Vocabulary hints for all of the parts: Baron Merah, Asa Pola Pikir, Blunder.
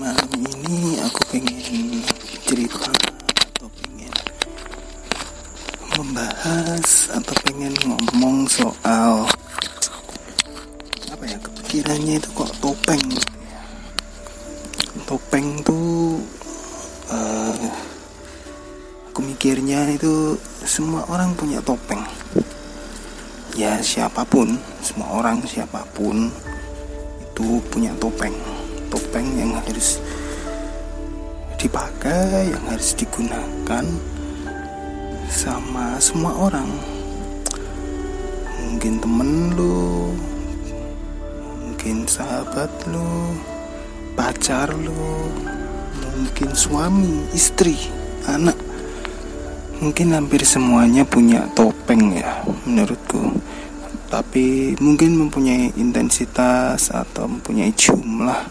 Malam ini aku pengen cerita atau pengen membahas atau pengen ngomong soal apa ya, kepikirannya itu kok topeng. Topeng tuh aku mikirnya itu semua orang punya topeng. Ya siapapun, semua orang siapapun itu punya topeng. Topeng yang harus dipakai, yang harus digunakan sama semua orang. Mungkin temen lu, mungkin sahabat lu, pacar lu, mungkin suami, istri, anak. Mungkin hampir semuanya punya topeng ya menurutku. Tapi mungkin mempunyai intensitas atau mempunyai jumlah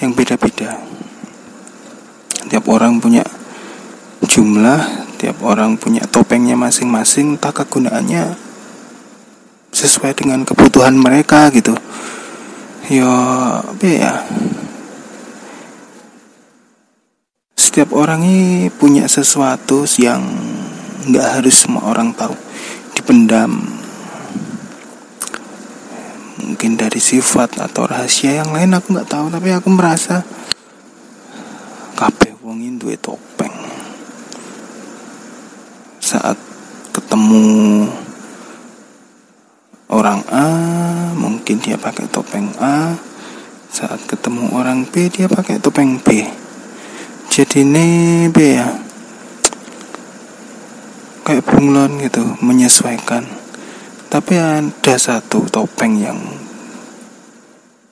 yang beda-beda. Tiap orang punya jumlah, tiap orang punya topengnya masing-masing, tak kegunaannya sesuai dengan kebutuhan mereka gitu. Yo, ya. Setiap orang ini punya sesuatu yang nggak harus semua orang tahu, dipendam. Mungkin dari sifat atau rahasia yang lain aku nggak tahu, tapi aku merasa kabeh wong iki duwe topeng. Saat ketemu orang A, mungkin dia pakai topeng A. Saat ketemu orang B, dia pakai topeng B. Jadi ini B ya, kayak bunglon gitu, menyesuaikan. Tapi ada satu topeng yang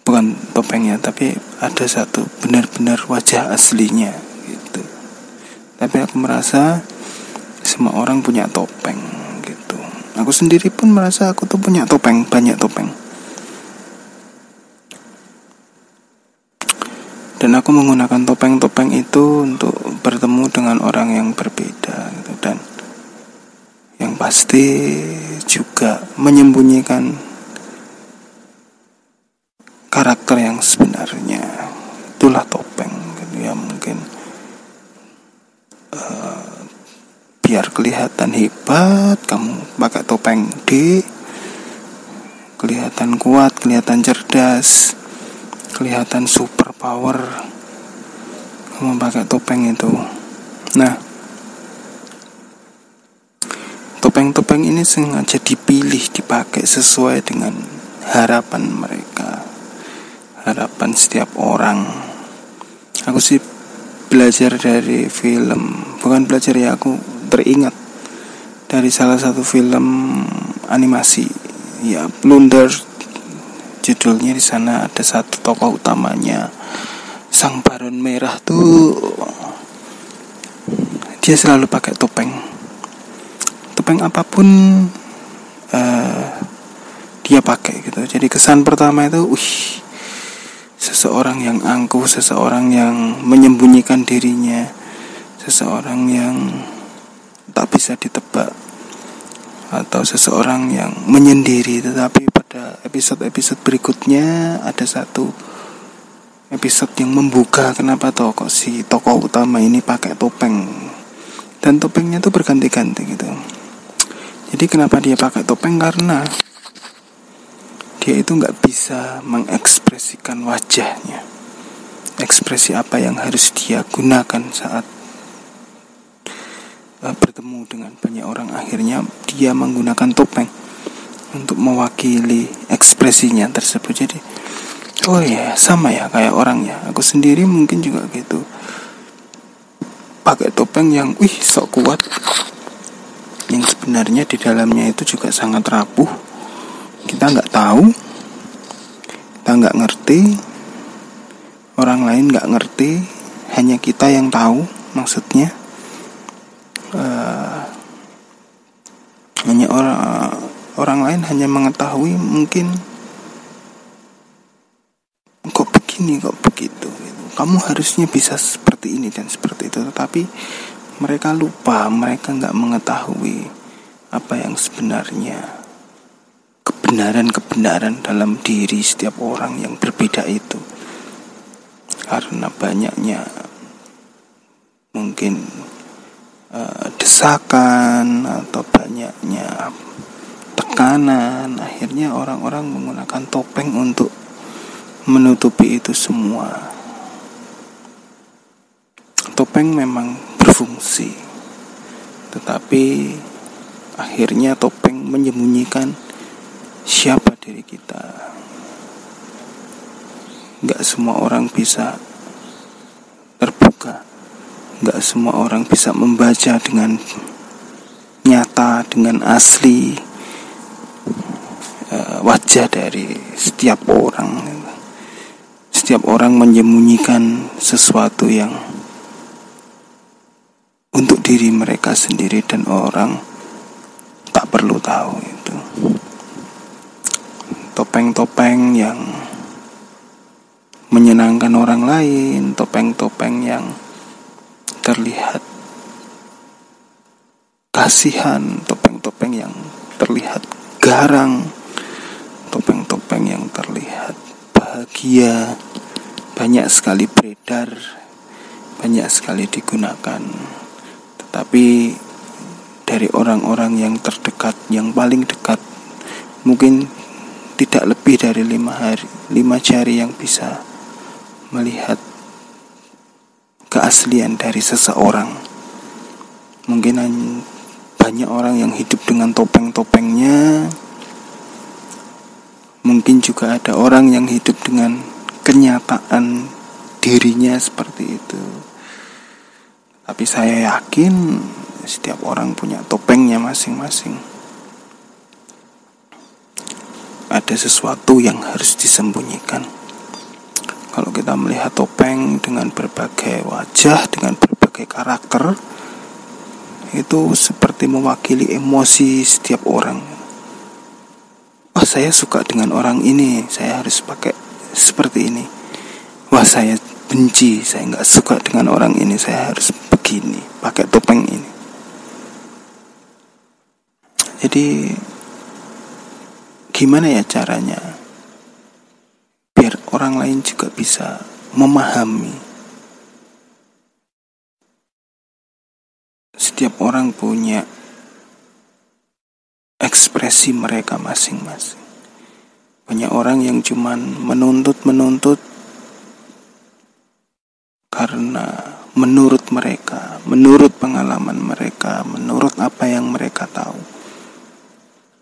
bukan topengnya, tapi ada satu benar-benar wajah aslinya gitu. Tapi aku merasa semua orang punya topeng gitu. Aku sendiri pun merasa aku tuh punya topeng, banyak topeng. Dan aku menggunakan topeng-topeng itu untuk bertemu dengan orang yang berbeda gitu. Dan yang pasti juga menyembunyikan karakter yang sebenarnya, itulah topeng gitu ya. Mungkin biar kelihatan hebat kamu pakai topeng D, kelihatan kuat, kelihatan cerdas, kelihatan super power kamu pakai topeng itu. Nah, topeng-topeng ini sengaja dipilih, dipakai sesuai dengan harapan mereka, harapan setiap orang. Aku sih belajar dari film, bukan belajar ya, aku teringat dari salah satu film animasi ya, Blunder judulnya. Di sana ada satu tokoh utamanya, sang Baron Merah tuh, dia selalu pakai topeng. Topeng apapun dia pakai gitu. Jadi kesan pertama itu, seseorang yang angkuh, seseorang yang menyembunyikan dirinya, seseorang yang tak bisa ditebak, atau seseorang yang menyendiri. Tetapi pada episode-episode berikutnya ada satu episode yang membuka kenapa tokoh, si tokoh utama ini pakai topeng, dan topengnya tuh berganti-ganti gitu. Jadi kenapa dia pakai topeng? Karena dia itu gak bisa mengekspresikan wajahnya, ekspresi apa yang harus dia gunakan saat bertemu dengan banyak orang. Akhirnya dia menggunakan topeng untuk mewakili ekspresinya tersebut. Jadi sama ya kayak orang ya. Aku sendiri mungkin juga gitu, pakai topeng yang sok kuat, yang sebenarnya di dalamnya itu juga sangat rapuh. Kita nggak tahu, kita nggak ngerti, orang lain nggak ngerti, hanya kita yang tahu. Maksudnya hanya orang lain hanya mengetahui mungkin kok begini, kok begitu gitu. Kamu harusnya bisa seperti ini dan seperti itu, tetapi mereka lupa, mereka gak mengetahui apa yang sebenarnya, kebenaran-kebenaran dalam diri setiap orang yang berbeda itu. karena banyaknya mungkin desakan atau banyaknya tekanan, akhirnya orang-orang menggunakan topeng untuk menutupi itu semua. Topeng memang berfungsi, tetapi akhirnya topeng menyembunyikan siapa diri kita. Gak semua orang bisa terbuka, gak semua orang bisa membaca dengan nyata, dengan asli wajah dari setiap orang. Setiap orang menyembunyikan sesuatu yang untuk diri mereka sendiri dan orang tak perlu tahu itu. Topeng-topeng yang menyenangkan orang lain, topeng-topeng yang terlihat kasihan, topeng-topeng yang terlihat garang, topeng-topeng yang terlihat bahagia, banyak sekali beredar, banyak sekali digunakan. Tetapi dari orang-orang yang terdekat, yang paling dekat, mungkin tidak lebih dari 5 jari yang bisa melihat keaslian dari seseorang. Mungkin banyak orang yang hidup dengan topeng-topengnya. Mungkin juga ada orang yang hidup dengan kenyataan dirinya seperti itu. Tapi saya yakin setiap orang punya topengnya masing-masing. Ada sesuatu yang harus disembunyikan. Kalau kita melihat topeng dengan berbagai wajah, dengan berbagai karakter, itu seperti mewakili emosi setiap orang. Wah, saya suka dengan orang ini, saya harus pakai seperti ini. Wah, saya benci, saya gak suka dengan orang ini, saya harus begini, pakai topeng ini. Jadi, gimana ya caranya orang lain juga bisa memahami? Setiap orang punya ekspresi mereka masing-masing. Banyak orang yang cuman menuntut karena menurut mereka, menurut pengalaman mereka, menurut apa yang mereka tahu,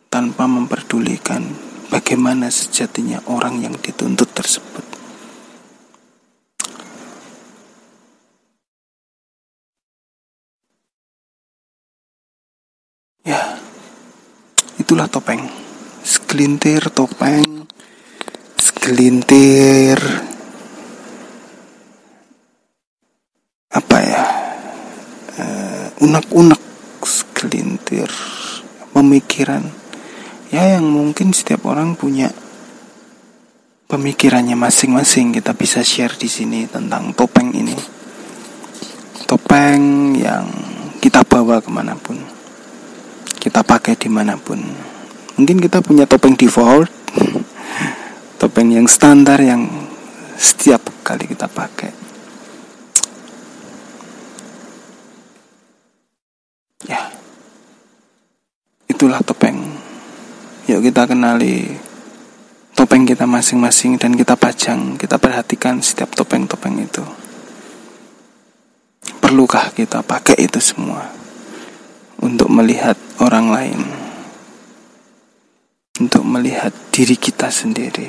tanpa memperdulikan bagaimana sejatinya orang yang dituntut tersebut. Ya, itulah topeng. Segelintir topeng, segelintir apa ya? Unek-unek, segelintir pemikiran. Ya, yang mungkin setiap orang punya pemikirannya masing-masing. Kita bisa share di sini tentang topeng ini. Topeng yang kita bawa kemanapun, kita pakai dimanapun. Mungkin kita punya topeng default, topeng yang standar yang setiap kali kita pakai. Ya, itulah topeng. Yuk kita kenali topeng kita masing-masing dan kita pajang, kita perhatikan setiap topeng-topeng itu. Perlukah kita pakai itu semua untuk melihat orang lain, untuk melihat diri kita sendiri?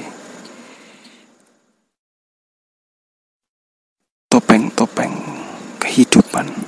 Topeng-topeng kehidupan.